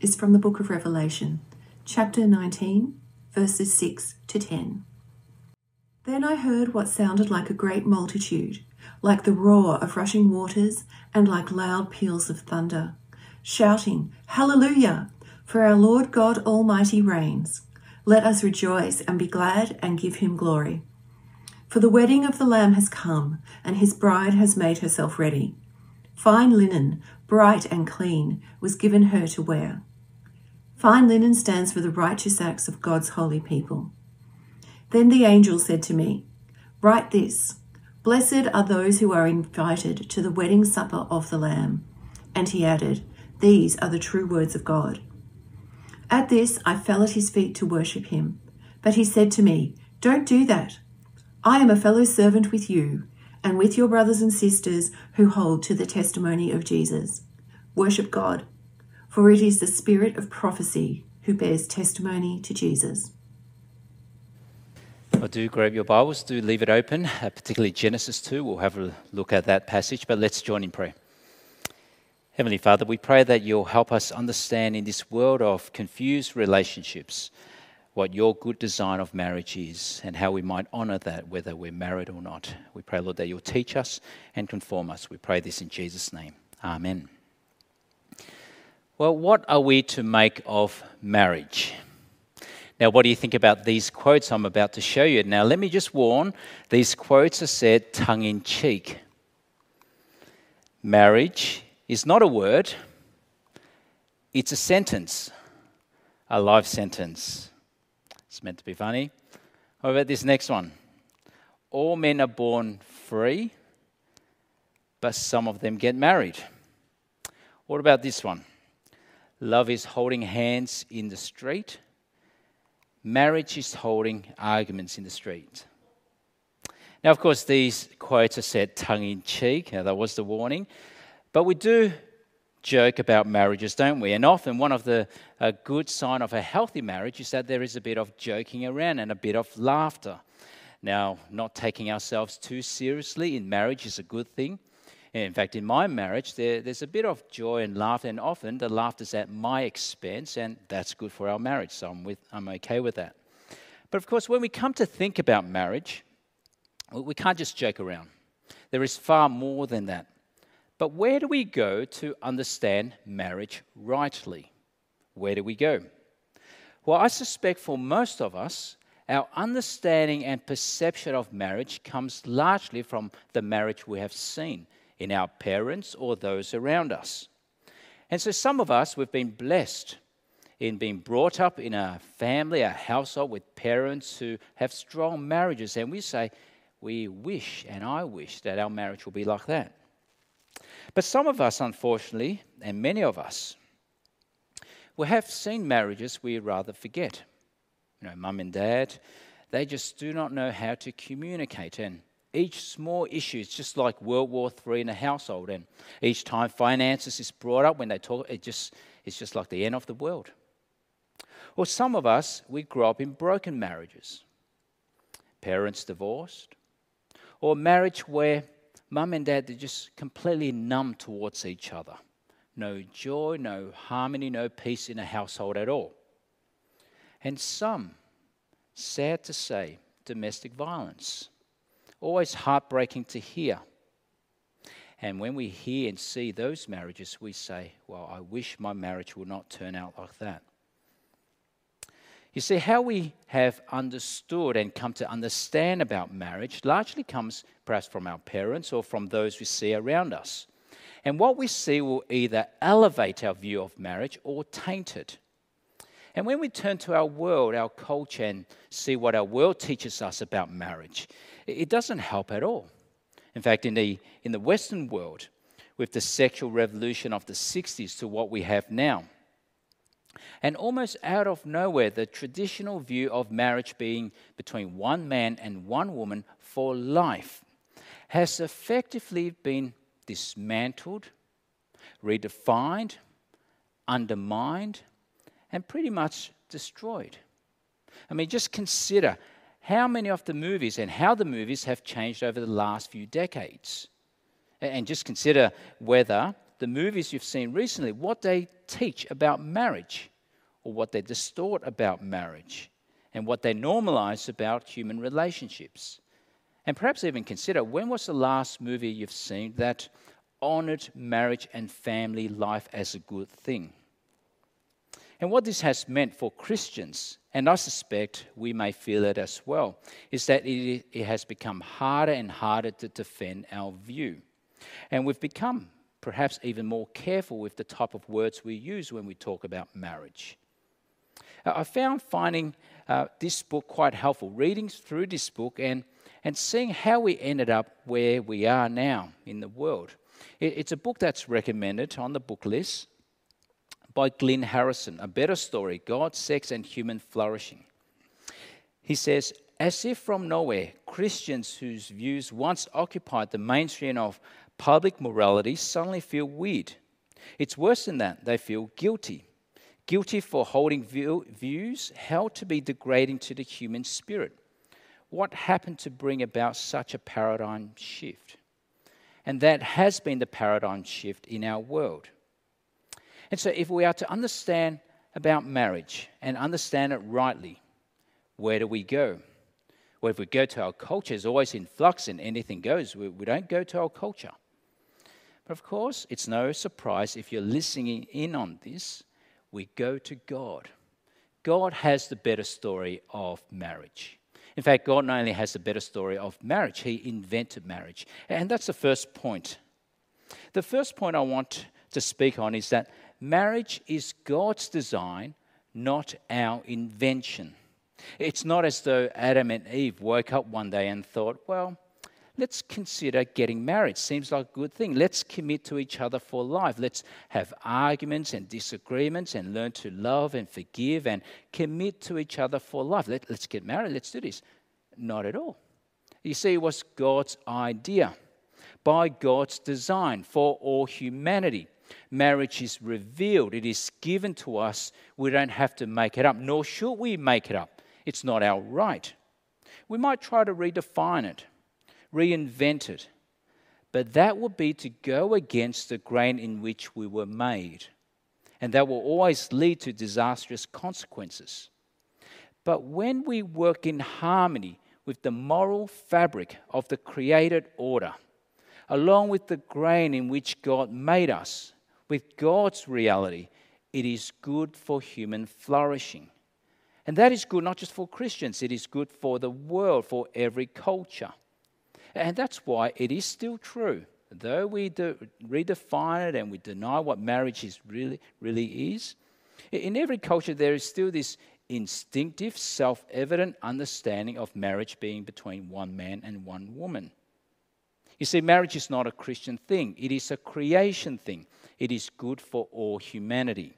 is from the book of Revelation, chapter 19, verses 6 to 10. Then I heard what sounded like a great multitude, like the roar of rushing waters and like loud peals of thunder, shouting, "Hallelujah! For our Lord God Almighty reigns. Let us rejoice and be glad and give him glory. For the wedding of the Lamb has come, and his bride has made herself ready. Fine linen, bright and clean, was given her to wear." Fine linen stands for the righteous acts of God's holy people. Then the angel said to me, "Write this: Blessed are those who are invited to the wedding supper of the Lamb." And he added, "These are the true words of God." At this, I fell at his feet to worship him. But he said to me, "Don't do that. I am a fellow servant with you and with your brothers and sisters who hold to the testimony of Jesus. Worship God, for it is the spirit of prophecy who bears testimony to Jesus." I do grab your Bibles, do leave it open, particularly Genesis 2. We'll have a look at that passage, but let's join in prayer. Heavenly Father, we pray that you'll help us understand in this world of confused relationships what your good design of marriage is and how we might honour that whether we're married or not. We pray, Lord, that you'll teach us and conform us. We pray this in Jesus' name. Amen. Well, what are we to make of marriage? Now, what do you think about these quotes I'm about to show you? Now, let me just warn, these quotes are said tongue-in-cheek. Marriage is not a word, it's a sentence, a life sentence. It's meant to be funny. How about this next one? All men are born free, but some of them get married. What about this one? Love is holding hands in the street. Marriage is holding arguments in the street. Now, of course, these quotes are said tongue-in-cheek. Now, that was the warning. But we do joke about marriages, don't we? And often one of the a good sign of a healthy marriage is that there is a bit of joking around and a bit of laughter. Now, not taking ourselves too seriously in marriage is a good thing. In fact, in my marriage, there's a bit of joy and laughter, and often the laughter's at my expense, and that's good for our marriage, so I'm okay with that. But of course, when we come to think about marriage, we can't just joke around. There is far more than that. But where do we go to understand marriage rightly? Where do we go? Well, I suspect for most of us, our understanding and perception of marriage comes largely from the marriage we have seen in our parents or those around us. And so some of us, we've been blessed in being brought up in a family, a household with parents who have strong marriages. And we say, we wish, and I wish, that our marriage will be like that. But some of us, unfortunately, and many of us, we have seen marriages we rather forget. You know, mum and dad, they just do not know how to communicate. And each small issue is just like World War III in a household. And each time finances is brought up when they talk, it's just like the end of the world. Or some of us, we grow up in broken marriages. Parents divorced. Or marriage where mum and dad, they're just completely numb towards each other. No joy, no harmony, no peace in a household at all. And some, sad to say, domestic violence. Always heartbreaking to hear. And when we hear and see those marriages, we say, well, I wish my marriage would not turn out like that. You see, how we have understood and come to understand about marriage largely comes perhaps from our parents or from those we see around us. And what we see will either elevate our view of marriage or taint it. And when we turn to our world, our culture, and see what our world teaches us about marriage, it doesn't help at all. In fact, in the Western world, with the sexual revolution of the 60s to what we have now, and almost out of nowhere, the traditional view of marriage being between one man and one woman for life has effectively been dismantled, redefined, undermined, and pretty much destroyed. I mean, just consider how many of the movies and how the movies have changed over the last few decades. And just consider whether the movies you've seen recently, what they teach about marriage, or what they distort about marriage, and what they normalize about human relationships. And perhaps even consider, when was the last movie you've seen that honored marriage and family life as a good thing? And what this has meant for Christians, and I suspect we may feel it as well, is that it has become harder and harder to defend our view. And we've become perhaps even more careful with the type of words we use when we talk about marriage. I found finding this book quite helpful, reading through this book and seeing how we ended up where we are now in the world. It's a book that's recommended on the book list by Glyn Harrison, A Better Story, God, Sex, and Human Flourishing. He says, as if from nowhere, Christians whose views once occupied the mainstream of public morality suddenly feel weird. It's worse than that, they feel guilty. Guilty for holding views held to be degrading to the human spirit. What happened to bring about such a paradigm shift? And that has been the paradigm shift in our world. And so if we are to understand about marriage and understand it rightly, where do we go? Well, if we go to our culture, it's always in flux and anything goes. We don't go to our culture. But of course, it's no surprise if you're listening in on this, we go to God. God has the better story of marriage. In fact, God not only has the better story of marriage, he invented marriage. And that's the first point. The first point I want to speak on is that marriage is God's design, not our invention. It's not as though Adam and Eve woke up one day and thought, well, let's consider getting married. Seems like a good thing. Let's commit to each other for life. Let's have arguments and disagreements and learn to love and forgive and commit to each other for life. Let's get married. Let's do this. Not at all. You see, it was God's idea, by God's design for all humanity. Marriage is revealed. It is given to us. We don't have to make it up, nor should we make it up. It's not our right. We might try to redefine it, reinvent it, but that would be to go against the grain in which we were made, and that will always lead to disastrous consequences. But when we work in harmony with the moral fabric of the created order, along with the grain in which God made us, with God's reality, it is good for human flourishing. And that is good not just for Christians, it is good for the world, for every culture. And that's why it is still true, though we redefine it and we deny what marriage is really is, in every culture there is still this instinctive, self-evident understanding of marriage being between one man and one woman. You see, marriage is not a Christian thing. It is a creation thing. It is good for all humanity.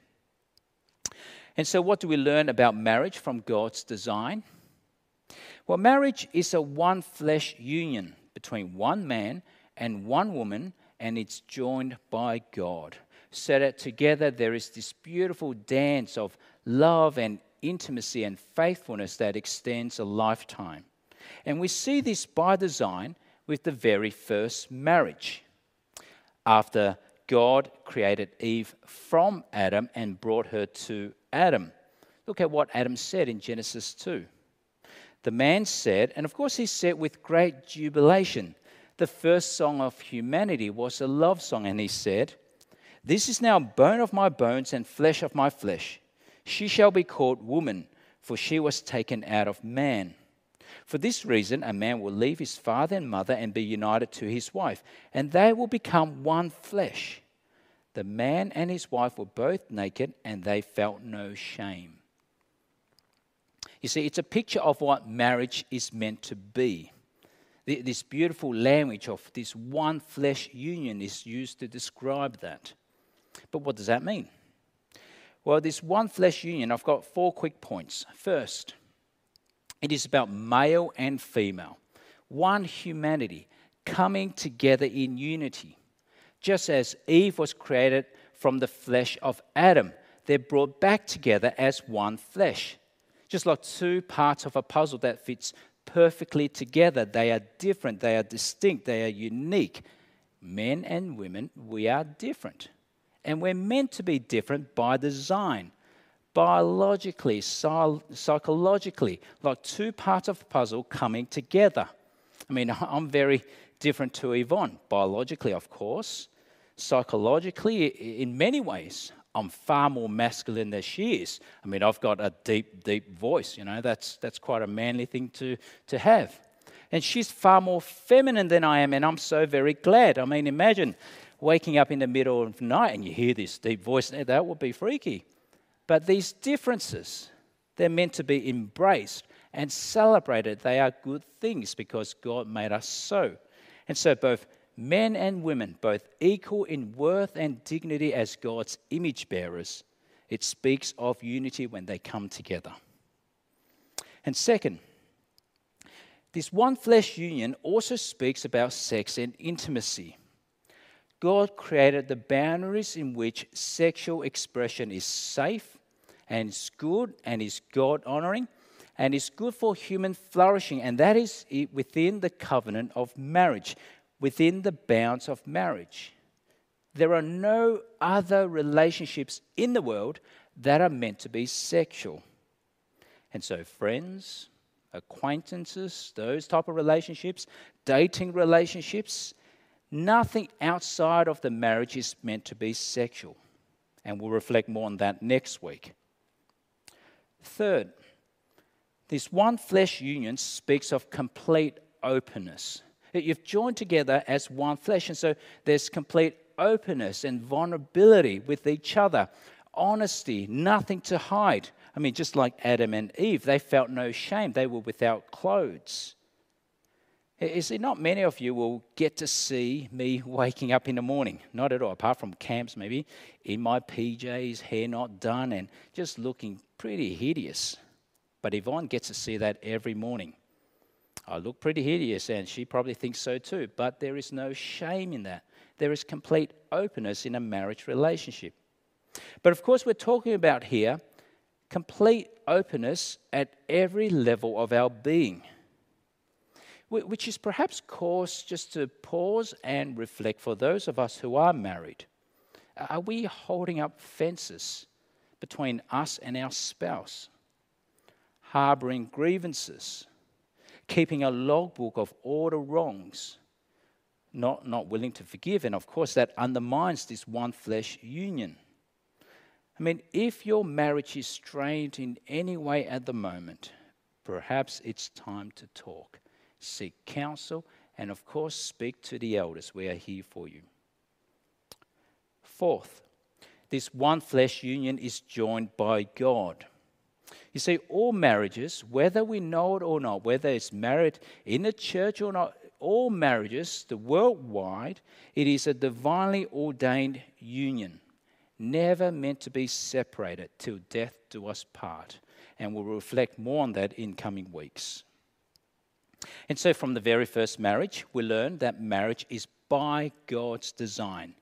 And so what do we learn about marriage from God's design? Well, marriage is a one-flesh union between one man and one woman, and it's joined by God, so that together there is this beautiful dance of love and intimacy and faithfulness that extends a lifetime. And we see this by design with the very first marriage. After God created Eve from Adam and brought her to Adam. Look at what Adam said in Genesis 2. The man said, and of course he said with great jubilation, the first song of humanity was a love song, and he said, this is now bone of my bones and flesh of my flesh. She shall be called woman, for she was taken out of man. For this reason, a man will leave his father and mother and be united to his wife, and they will become one flesh. The man and his wife were both naked, and they felt no shame. You see, it's a picture of what marriage is meant to be. This beautiful language of this one flesh union is used to describe that. But what does that mean? Well, this one flesh union, I've got 4 quick points. First, it is about male and female, one humanity, coming together in unity. Just as Eve was created from the flesh of Adam, they're brought back together as one flesh. Just like two parts of a puzzle that fits perfectly together, they are different, they are distinct, they are unique, Men and women, we are different. And we're meant to be different by design, biologically, psychologically, like two parts of a puzzle coming together. I mean, I'm very different to Yvonne, biologically, of course. Psychologically, in many ways, I'm far more masculine than she is. I mean, I've got a deep, deep voice, you know, that's quite a manly thing to have. And she's far more feminine than I am, and I'm so very glad. I mean, imagine waking up in the middle of the night and you hear this deep voice. That would be freaky. But these differences, they're meant to be embraced and celebrated. They are good things because God made us so. And so both men and women, both equal in worth and dignity as God's image bearers, it speaks of unity when they come together. And second, this one flesh union also speaks about sex and intimacy. God created the boundaries in which sexual expression is safe and is good and is God-honoring and is good for human flourishing, and that is within the covenant of marriage, within the bounds of marriage. There are no other relationships in the world that are meant to be sexual. And so friends, acquaintances, those type of relationships, dating relationships, nothing outside of the marriage is meant to be sexual. And we'll reflect more on that next week. Third, this one flesh union speaks of complete openness. You've joined together as one flesh, and so there's complete openness and vulnerability with each other. Honesty, nothing to hide. I mean, just like Adam and Eve, they felt no shame. They were without clothes. Is it not many of you will get to see me waking up in the morning? Not at all, apart from camps maybe, in my PJs, hair not done, and just looking pretty hideous. But Yvonne gets to see that every morning. I look pretty hideous, and she probably thinks so too, but there is no shame in that. There is complete openness in a marriage relationship. But of course, we're talking about here complete openness at every level of our being, which is perhaps cause just to pause and reflect for those of us who are married. Are we holding up fences between us and our spouse, harboring grievances, keeping a logbook of all the wrongs, not willing to forgive? And of course, that undermines this one flesh union. I mean, if your marriage is strained in any way at the moment, perhaps it's time to talk. Seek counsel, and of course, speak to the elders. We are here for you. Fourth, this one flesh union is joined by God. You see, all marriages, whether we know it or not, whether it's married in the church or not, all marriages, the worldwide, it is a divinely ordained union, never meant to be separated till death do us part. And we'll reflect more on that in coming weeks. And so from the very first marriage, we learn that marriage is by God's design,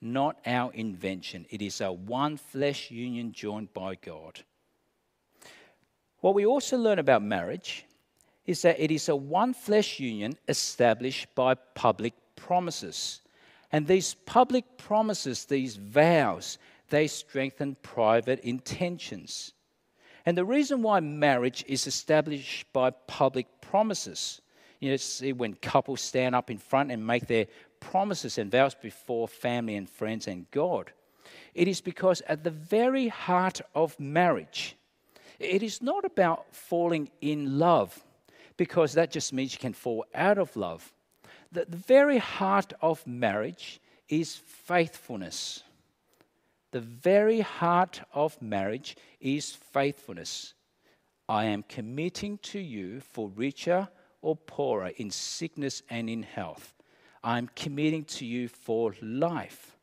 not our invention. It is a one flesh union joined by God. What we also learn about marriage is that it is a one flesh union established by public promises. And these public promises, these vows, they strengthen private intentions. And the reason why marriage is established by public promises, you know, see when couples stand up in front and make their promises and vows before family and friends and God, it is because at the very heart of marriage, it is not about falling in love, because that just means you can fall out of love. The very heart of marriage is faithfulness. The very heart of marriage is faithfulness. I am committing to you for richer or poorer, in sickness and in health. I'm committing to you for life.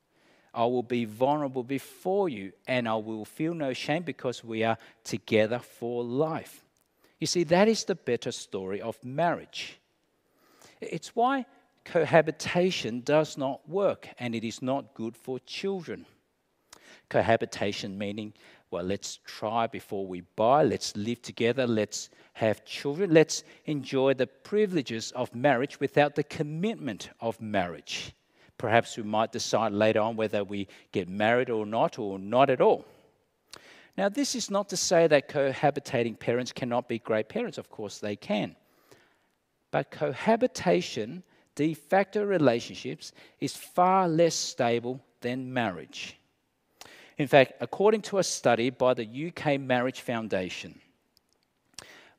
I will be vulnerable before you, and I will feel no shame because we are together for life. You see, that is the better story of marriage. It's why cohabitation does not work, and it is not good for children. Cohabitation meaning, well, let's try before we buy, let's live together, let's have children, let's enjoy the privileges of marriage without the commitment of marriage. Perhaps we might decide later on whether we get married or not at all. Now, this is not to say that cohabitating parents cannot be great parents. Of course, they can. But cohabitation, de facto relationships, is far less stable than marriage. In fact, according to a study by the UK Marriage Foundation,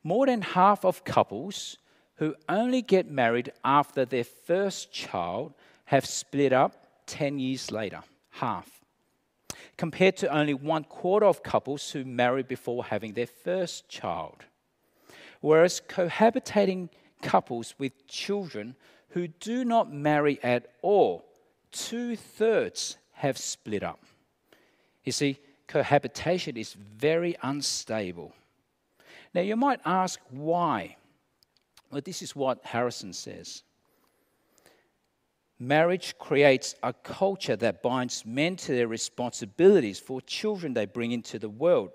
more than half of couples who only get married after their first child have split up 10 years later, half, compared to only 1/4 of couples who marry before having their first child. Whereas cohabitating couples with children who do not marry at all, 2/3 have split up. You see, cohabitation is very unstable. Now, you might ask why. Well, this is what Harrison says. Marriage creates a culture that binds men to their responsibilities for children they bring into the world.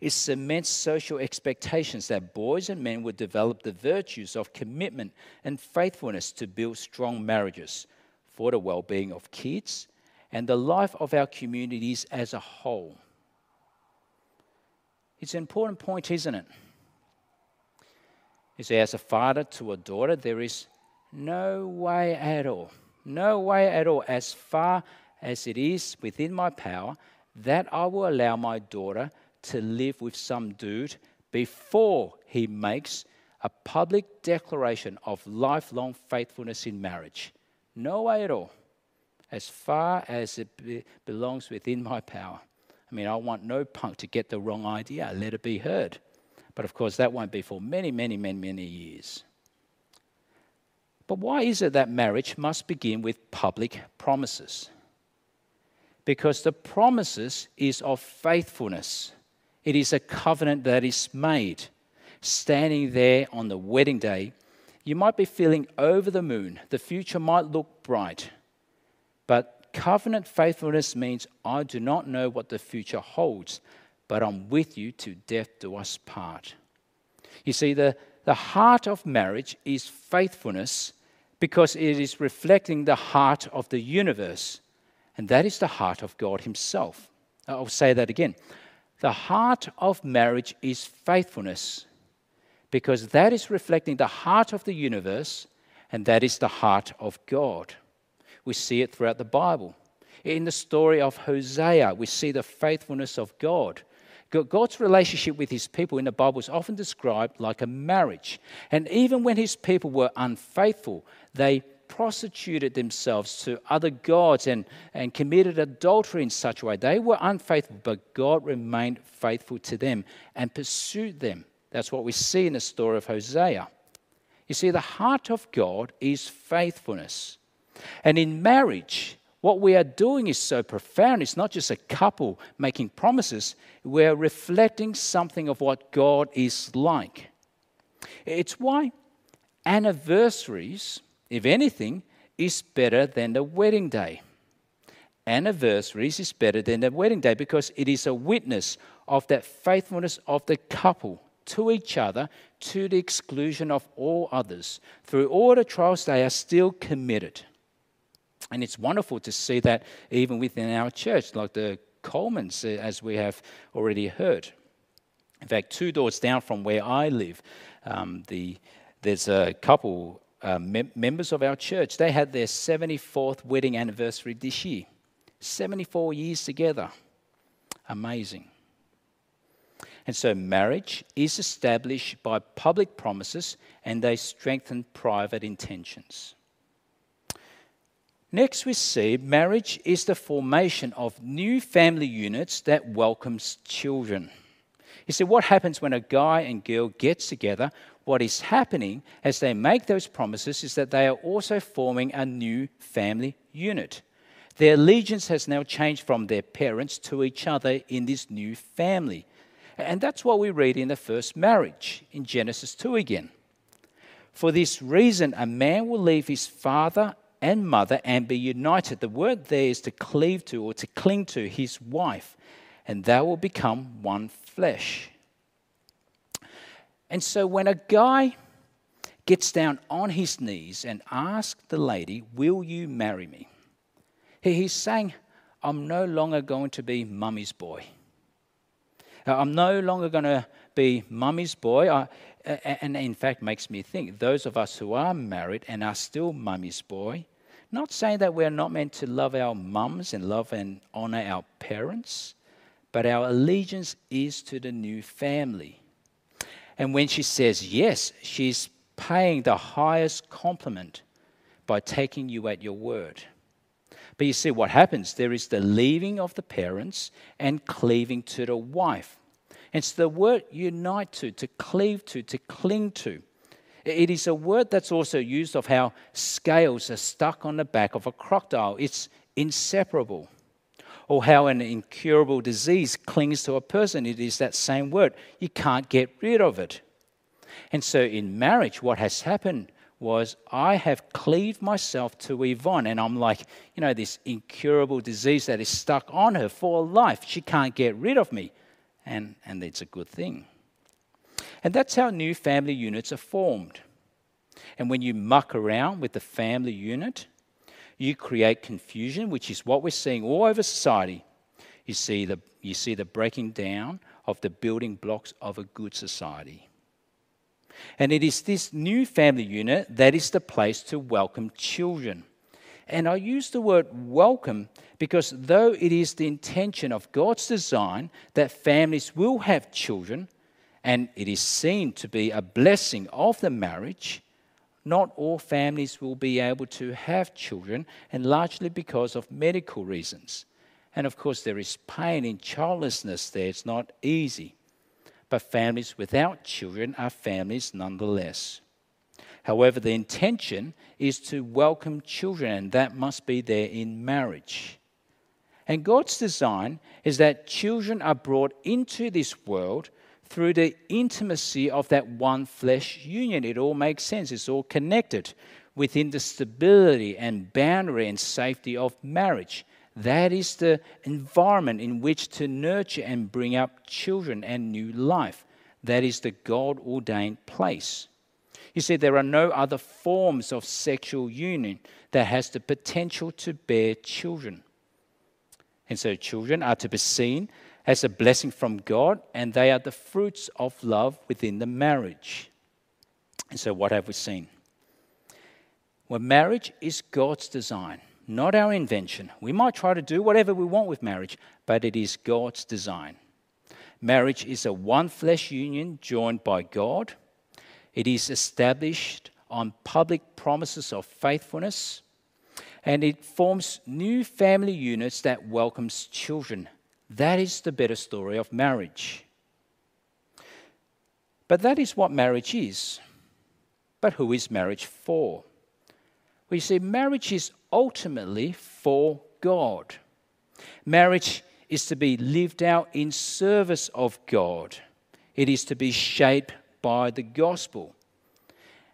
It cements social expectations that boys and men would develop the virtues of commitment and faithfulness to build strong marriages for the well-being of kids and the life of our communities as a whole. It's an important point, isn't it? You see, as a father to a daughter, there is no way at all, no way at all, as far as it is within my power, that I will allow my daughter to live with some dude before he makes a public declaration of lifelong faithfulness in marriage. No way at all, as far as it belongs within my power. I mean, I want no punk to get the wrong idea, let it be heard. But of course, that won't be for many, many, many, many years. But why is it that marriage must begin with public promises? Because the promises is of faithfulness. It is a covenant that is made. Standing there on the wedding day, you might be feeling over the moon. The future might look bright. But covenant faithfulness means I do not know what the future holds, but I'm with you to death do us part. You see, the heart of marriage is faithfulness because it is reflecting the heart of the universe. And that is the heart of God himself. I'll say that again. The heart of marriage is faithfulness because that is reflecting the heart of the universe and that is the heart of God. We see it throughout the Bible. In the story of Hosea, we see the faithfulness of God. God's relationship with his people in the Bible is often described like a marriage. And even when his people were unfaithful, they prostituted themselves to other gods and committed adultery in such a way. They were unfaithful, but God remained faithful to them and pursued them. That's what we see in the story of Hosea. You see, the heart of God is faithfulness. And in marriage, what we are doing is so profound. It's not just a couple making promises. We're reflecting something of what God is like. It's why anniversaries, if anything, is better than the wedding day. Anniversaries is better than the wedding day because it is a witness of that faithfulness of the couple to each other to the exclusion of all others. Through all the trials, they are still committed. And it's wonderful to see that even within our church, like the Colemans, as we have already heard. In fact, two doors down from where I live, there's a couple members of our church. They had their 74th wedding anniversary this year. 74 years together. Amazing. And so marriage is established by public promises and they strengthen private intentions. Next, we see marriage is the formation of new family units that welcomes children. You see, what happens when a guy and girl gets together, what is happening as they make those promises is that they are also forming a new family unit. Their allegiance has now changed from their parents to each other in this new family. And that's what we read in the first marriage, in Genesis 2 again. For this reason, a man will leave his father and mother and be united. The word there is to cleave to or to cling to his wife, and they will become one flesh. And so when a guy gets down on his knees and asks the lady, will you marry me? He sang, I'm no longer going to be mummy's boy. I'm no longer going to be mummy's boy. And in fact, makes me think, those of us who are married and are still mummy's boy, not saying that we're not meant to love our mums and love and honor our parents, but our allegiance is to the new family. And when she says yes, she's paying the highest compliment by taking you at your word. But you see what happens, there is the leaving of the parents and cleaving to the wife. It's the word unite to cleave to cling to. It is a word that's also used of how scales are stuck on the back of a crocodile. It's inseparable. Or how an incurable disease clings to a person. It is that same word. You can't get rid of it. And so in marriage, what has happened was I have cleaved myself to Yvonne, and I'm like, you know, this incurable disease that is stuck on her for life. She can't get rid of me, and it's a good thing. And that's how new family units are formed. And when you muck around with the family unit, you create confusion, which is what we're seeing all over society. You see the breaking down of the building blocks of a good society. And it is this new family unit that is the place to welcome children. And I use the word welcome because though it is the intention of God's design that families will have children, and it is seen to be a blessing of the marriage, not all families will be able to have children, and largely because of medical reasons. And of course, there is pain in childlessness there. It's not easy. But families without children are families nonetheless. However, the intention is to welcome children, and that must be there in marriage. And God's design is that children are brought into this world through the intimacy of that one flesh union. It all makes sense. It's all connected within the stability and boundary and safety of marriage. That is the environment in which to nurture and bring up children and new life. That is the God-ordained place. You see, there are no other forms of sexual union that has the potential to bear children. And so children are to be seen as a blessing from God, and they are the fruits of love within the marriage. And so what have we seen? Well, marriage is God's design, not our invention. We might try to do whatever we want with marriage, but it is God's design. Marriage is a one flesh union joined by God. It is established on public promises of faithfulness, and it forms new family units that welcomes children. That is the better story of marriage. But that is what marriage is. But who is marriage for? Well, you see, marriage is ultimately for God. Marriage is to be lived out in service of God. It is to be shaped by the gospel.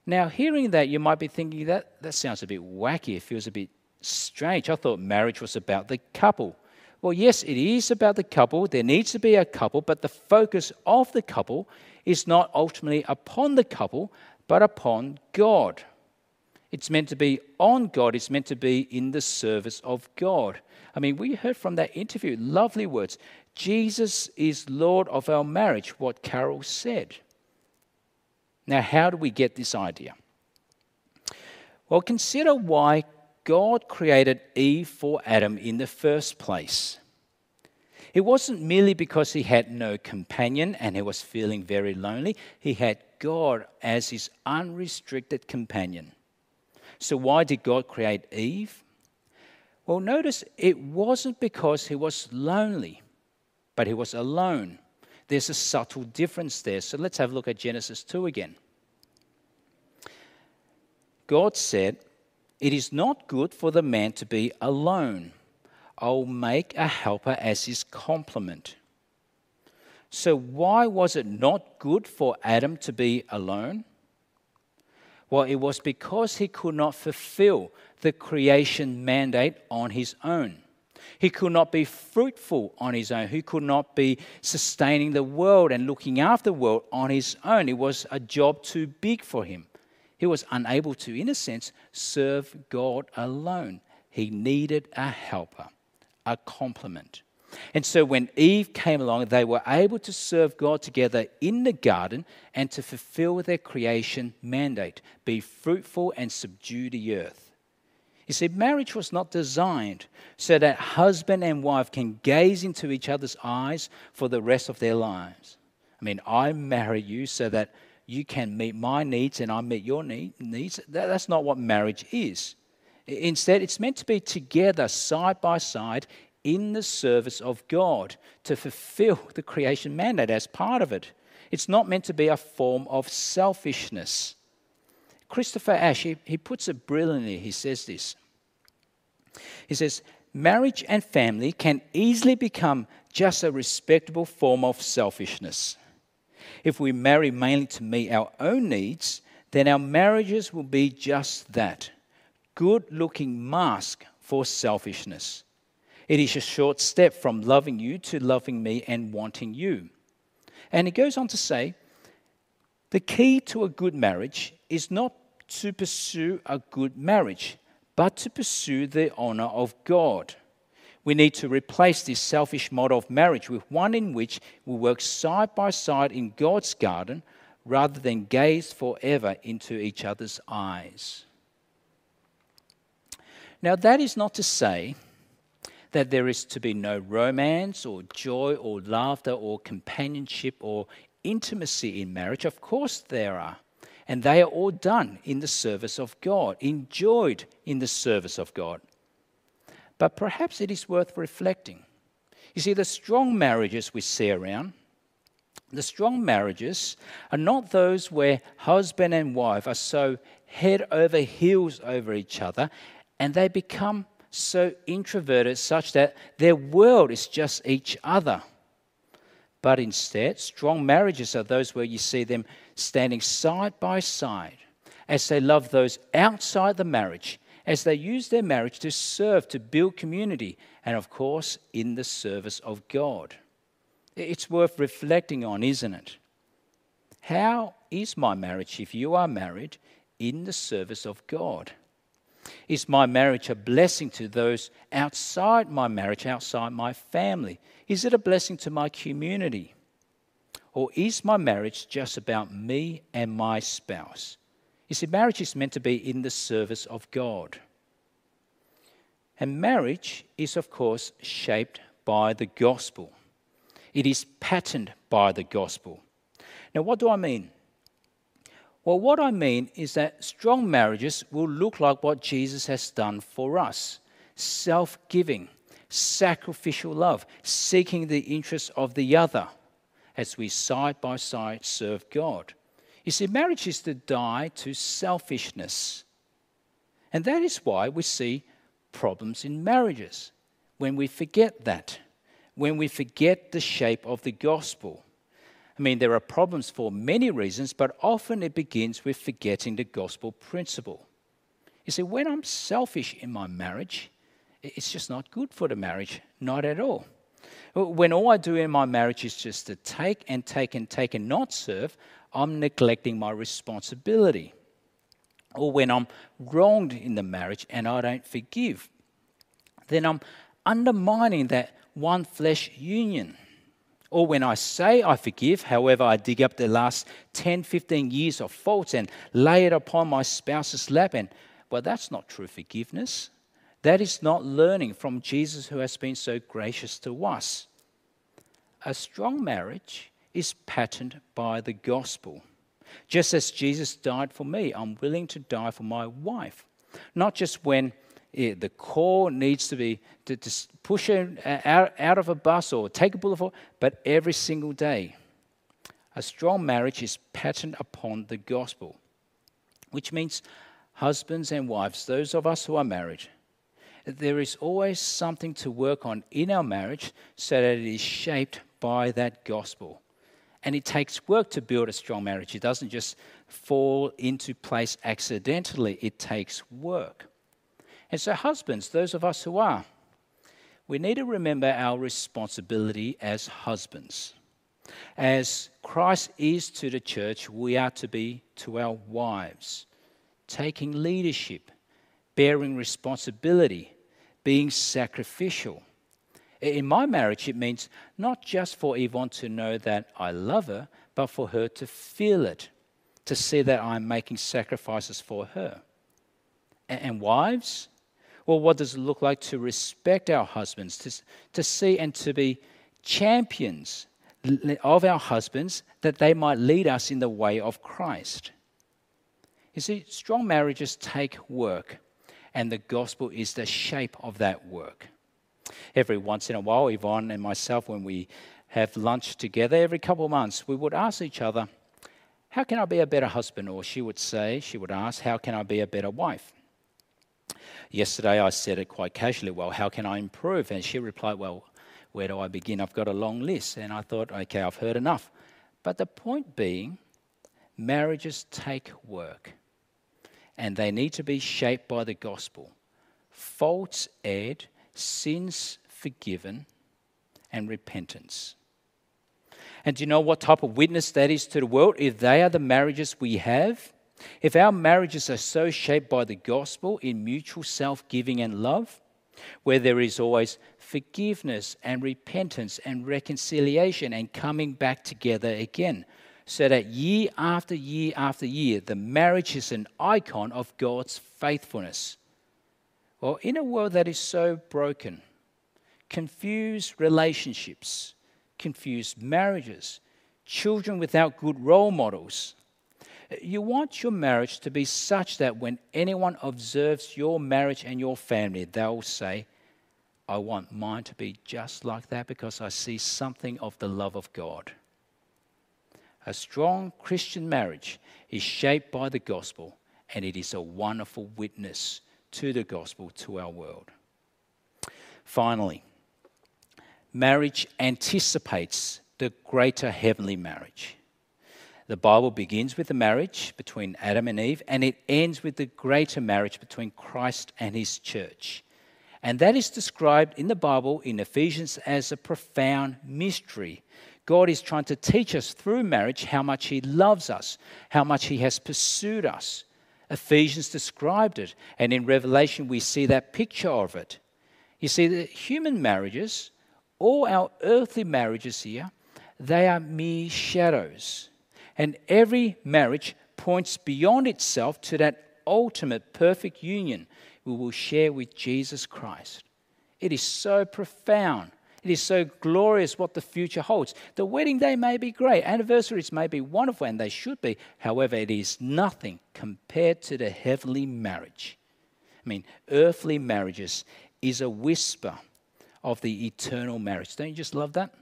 Now, hearing that, you might be thinking, that sounds a bit wacky. It feels a bit strange. I thought marriage was about the couple. Well, yes, it is about the couple. There needs to be a couple, but the focus of the couple is not ultimately upon the couple, but upon God. It's meant to be on God. It's meant to be in the service of God. I mean, we heard from that interview, lovely words. Jesus is Lord of our marriage, what Carol said. Now, how do we get this idea? Well, consider why God created Eve for Adam in the first place. It wasn't merely because he had no companion and he was feeling very lonely. He had God as his unrestricted companion. So why did God create Eve? Well, notice it wasn't because he was lonely, but he was alone. There's a subtle difference there. So let's have a look at Genesis 2 again. God said, "It is not good for the man to be alone. I'll make a helper as his complement." So why was it not good for Adam to be alone? Well, it was because he could not fulfill the creation mandate on his own. He could not be fruitful on his own. He could not be sustaining the world and looking after the world on his own. It was a job too big for him. He was unable to, in a sense, serve God alone. He needed a helper, a complement. And so when Eve came along, they were able to serve God together in the garden and to fulfill their creation mandate, be fruitful and subdue the earth. You see, marriage was not designed so that husband and wife can gaze into each other's eyes for the rest of their lives. I mean, I marry you so that you can meet my needs and I meet your needs. That's not what marriage is. Instead, it's meant to be together, side by side, in the service of God to fulfill the creation mandate as part of it. It's not meant to be a form of selfishness. Christopher Ash, he puts it brilliantly. He says this. He says, marriage and family can easily become just a respectable form of selfishness. If we marry mainly to meet our own needs, then our marriages will be just that, good-looking mask for selfishness. It is a short step from loving you to loving me and wanting you. And it goes on to say, the key to a good marriage is not to pursue a good marriage, but to pursue the honor of God. We need to replace this selfish model of marriage with one in which we work side by side in God's garden rather than gaze forever into each other's eyes. Now, that is not to say that there is to be no romance or joy or laughter or companionship or intimacy in marriage. Of course there are. And they are all done in the service of God, enjoyed in the service of God. But perhaps it is worth reflecting. You see, the strong marriages we see around, the strong marriages are not those where husband and wife are so head over heels over each other and they become so introverted such that their world is just each other. But instead, strong marriages are those where you see them standing side by side as they love those outside the marriage, as they use their marriage to serve, to build community, and of course, in the service of God. It's worth reflecting on, isn't it? How is my marriage, if you are married, in the service of God? Is my marriage a blessing to those outside my marriage, outside my family? Is it a blessing to my community? Or is my marriage just about me and my spouse? You see, marriage is meant to be in the service of God. And marriage is, of course, shaped by the gospel. It is patterned by the gospel. Now, what do I mean? Well, what I mean is that strong marriages will look like what Jesus has done for us. Self-giving, sacrificial love, seeking the interests of the other as we side by side serve God. You see, marriage is to die to selfishness. And that is why we see problems in marriages, when we forget that, when we forget the shape of the gospel. I mean, there are problems for many reasons, but often it begins with forgetting the gospel principle. You see, when I'm selfish in my marriage, it's just not good for the marriage, not at all. When all I do in my marriage is just to take and take and take and not serve, I'm neglecting my responsibility. Or when I'm wronged in the marriage and I don't forgive, then I'm undermining that one flesh union. Or when I say I forgive, however, I dig up the last 10, 15 years of faults and lay it upon my spouse's lap. And, well, that's not true forgiveness. That is not learning from Jesus who has been so gracious to us. A strong marriage is patterned by the gospel. Just as Jesus died for me, I'm willing to die for my wife. Not just when the core needs to be to push her out of a bus or take a bullet, but every single day. A strong marriage is patterned upon the gospel, which means husbands and wives, those of us who are married, there is always something to work on in our marriage so that it is shaped by that gospel. And it takes work to build a strong marriage. It doesn't just fall into place accidentally. It takes work. And so husbands, those of us who are, we need to remember our responsibility as husbands. As Christ is to the church, we are to be to our wives, taking leadership, bearing responsibility, being sacrificial. In my marriage, it means not just for Yvonne to know that I love her, but for her to feel it, to see that I'm making sacrifices for her. And wives? Well, what does it look like to respect our husbands, to see and to be champions of our husbands, that they might lead us in the way of Christ? You see, strong marriages take work, and the gospel is the shape of that work. Every once in a while, Yvonne and myself, when we have lunch together every couple of months, we would ask each other, how can I be a better husband? Or she would ask, how can I be a better wife? Yesterday, I said it quite casually, well, how can I improve? And she replied, well, where do I begin? I've got a long list. And I thought, okay, I've heard enough. But the point being, marriages take work, and they need to be shaped by the gospel. Faults aired, sins forgiven, and repentance. And do you know what type of witness that is to the world if they are the marriages we have? If our marriages are so shaped by the gospel in mutual self-giving and love, where there is always forgiveness and repentance and reconciliation and coming back together again, so that year after year after year, the marriage is an icon of God's faithfulness. Well, in a world that is so broken, confused relationships, confused marriages, children without good role models, you want your marriage to be such that when anyone observes your marriage and your family, they'll say, I want mine to be just like that because I see something of the love of God. A strong Christian marriage is shaped by the gospel, and it is a wonderful witness to the gospel to our world. Finally, marriage anticipates the greater heavenly marriage. The Bible begins with the marriage between Adam and Eve, and it ends with the greater marriage between Christ and his church. And that is described in the Bible in Ephesians as a profound mystery. God is trying to teach us through marriage how much he loves us, how much he has pursued us. Ephesians described it, and in Revelation we see that picture of it. You see, the human marriages, all our earthly marriages here, they are mere shadows. And every marriage points beyond itself to that ultimate perfect union we will share with Jesus Christ. It is so profound. It is so glorious what the future holds. The wedding day may be great. Anniversaries may be wonderful, and they should be. However, it is nothing compared to the heavenly marriage. I mean, earthly marriages is a whisper of the eternal marriage. Don't you just love that?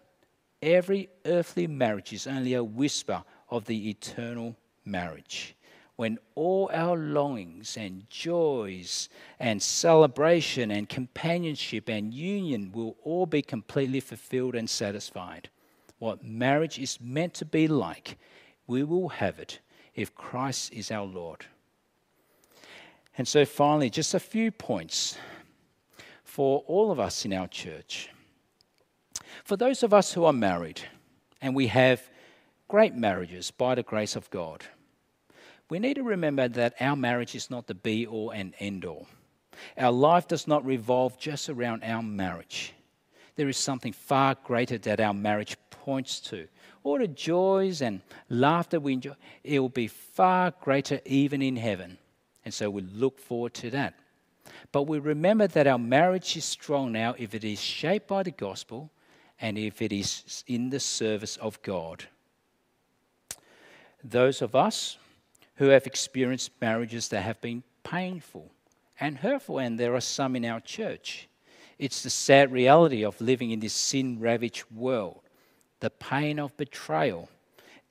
Every earthly marriage is only a whisper of the eternal marriage, when all our longings and joys and celebration and companionship and union will all be completely fulfilled and satisfied. What marriage is meant to be like, we will have it if Christ is our Lord. And so finally, just a few points for all of us in our church. For those of us who are married, and we have great marriages by the grace of God, we need to remember that our marriage is not the be-all and end-all. Our life does not revolve just around our marriage. There is something far greater that our marriage points to. All the joys and laughter we enjoy, it will be far greater even in heaven. And so we look forward to that. But we remember that our marriage is strong now if it is shaped by the gospel and if it is in the service of God. Those of us who have experienced marriages that have been painful and hurtful, and there are some in our church, it's the sad reality of living in this sin-ravaged world, the pain of betrayal,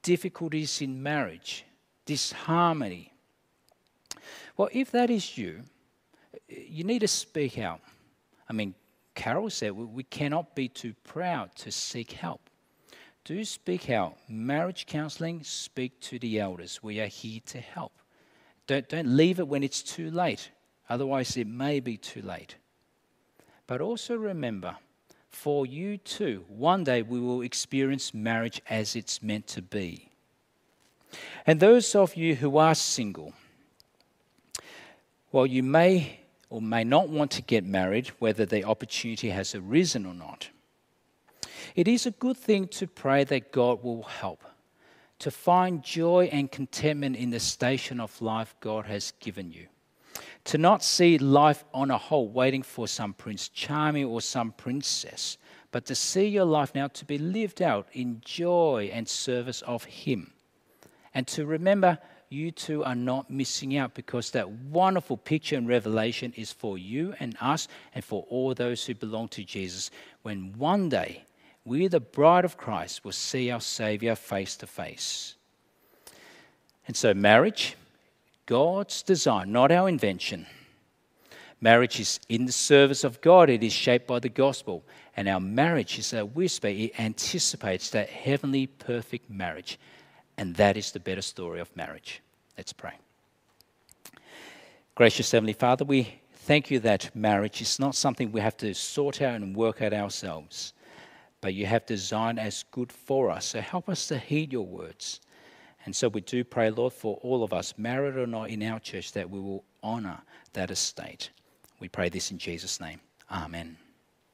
difficulties in marriage, disharmony. Well, if that is you, you need to speak out. I mean, Carol said we cannot be too proud to seek help. Do speak out. Marriage counselling, speak to the elders. We are here to help. Don't leave it when it's too late. Otherwise, it may be too late. But also remember, for you too, one day we will experience marriage as it's meant to be. And those of you who are single, well, you may or may not want to get married, whether the opportunity has arisen or not. It is a good thing to pray that God will help, to find joy and contentment in the station of life God has given you, to not see life on a whole waiting for some Prince Charming or some princess, but to see your life now to be lived out in joy and service of Him, and to remember you two are not missing out, because that wonderful picture and revelation is for you and us and for all those who belong to Jesus, when one day we, the bride of Christ, will see our Savior face to face. And so marriage, God's design, not our invention. Marriage is in the service of God. It is shaped by the gospel. And our marriage is a whisper. It anticipates that heavenly perfect marriage. And that is the better story of marriage. Let's pray. Gracious Heavenly Father, we thank you that marriage is not something we have to sort out and work out ourselves, but you have designed as good for us. So help us to heed your words. And so we do pray, Lord, for all of us, married or not, in our church, that we will honor that estate. We pray this in Jesus' name. Amen.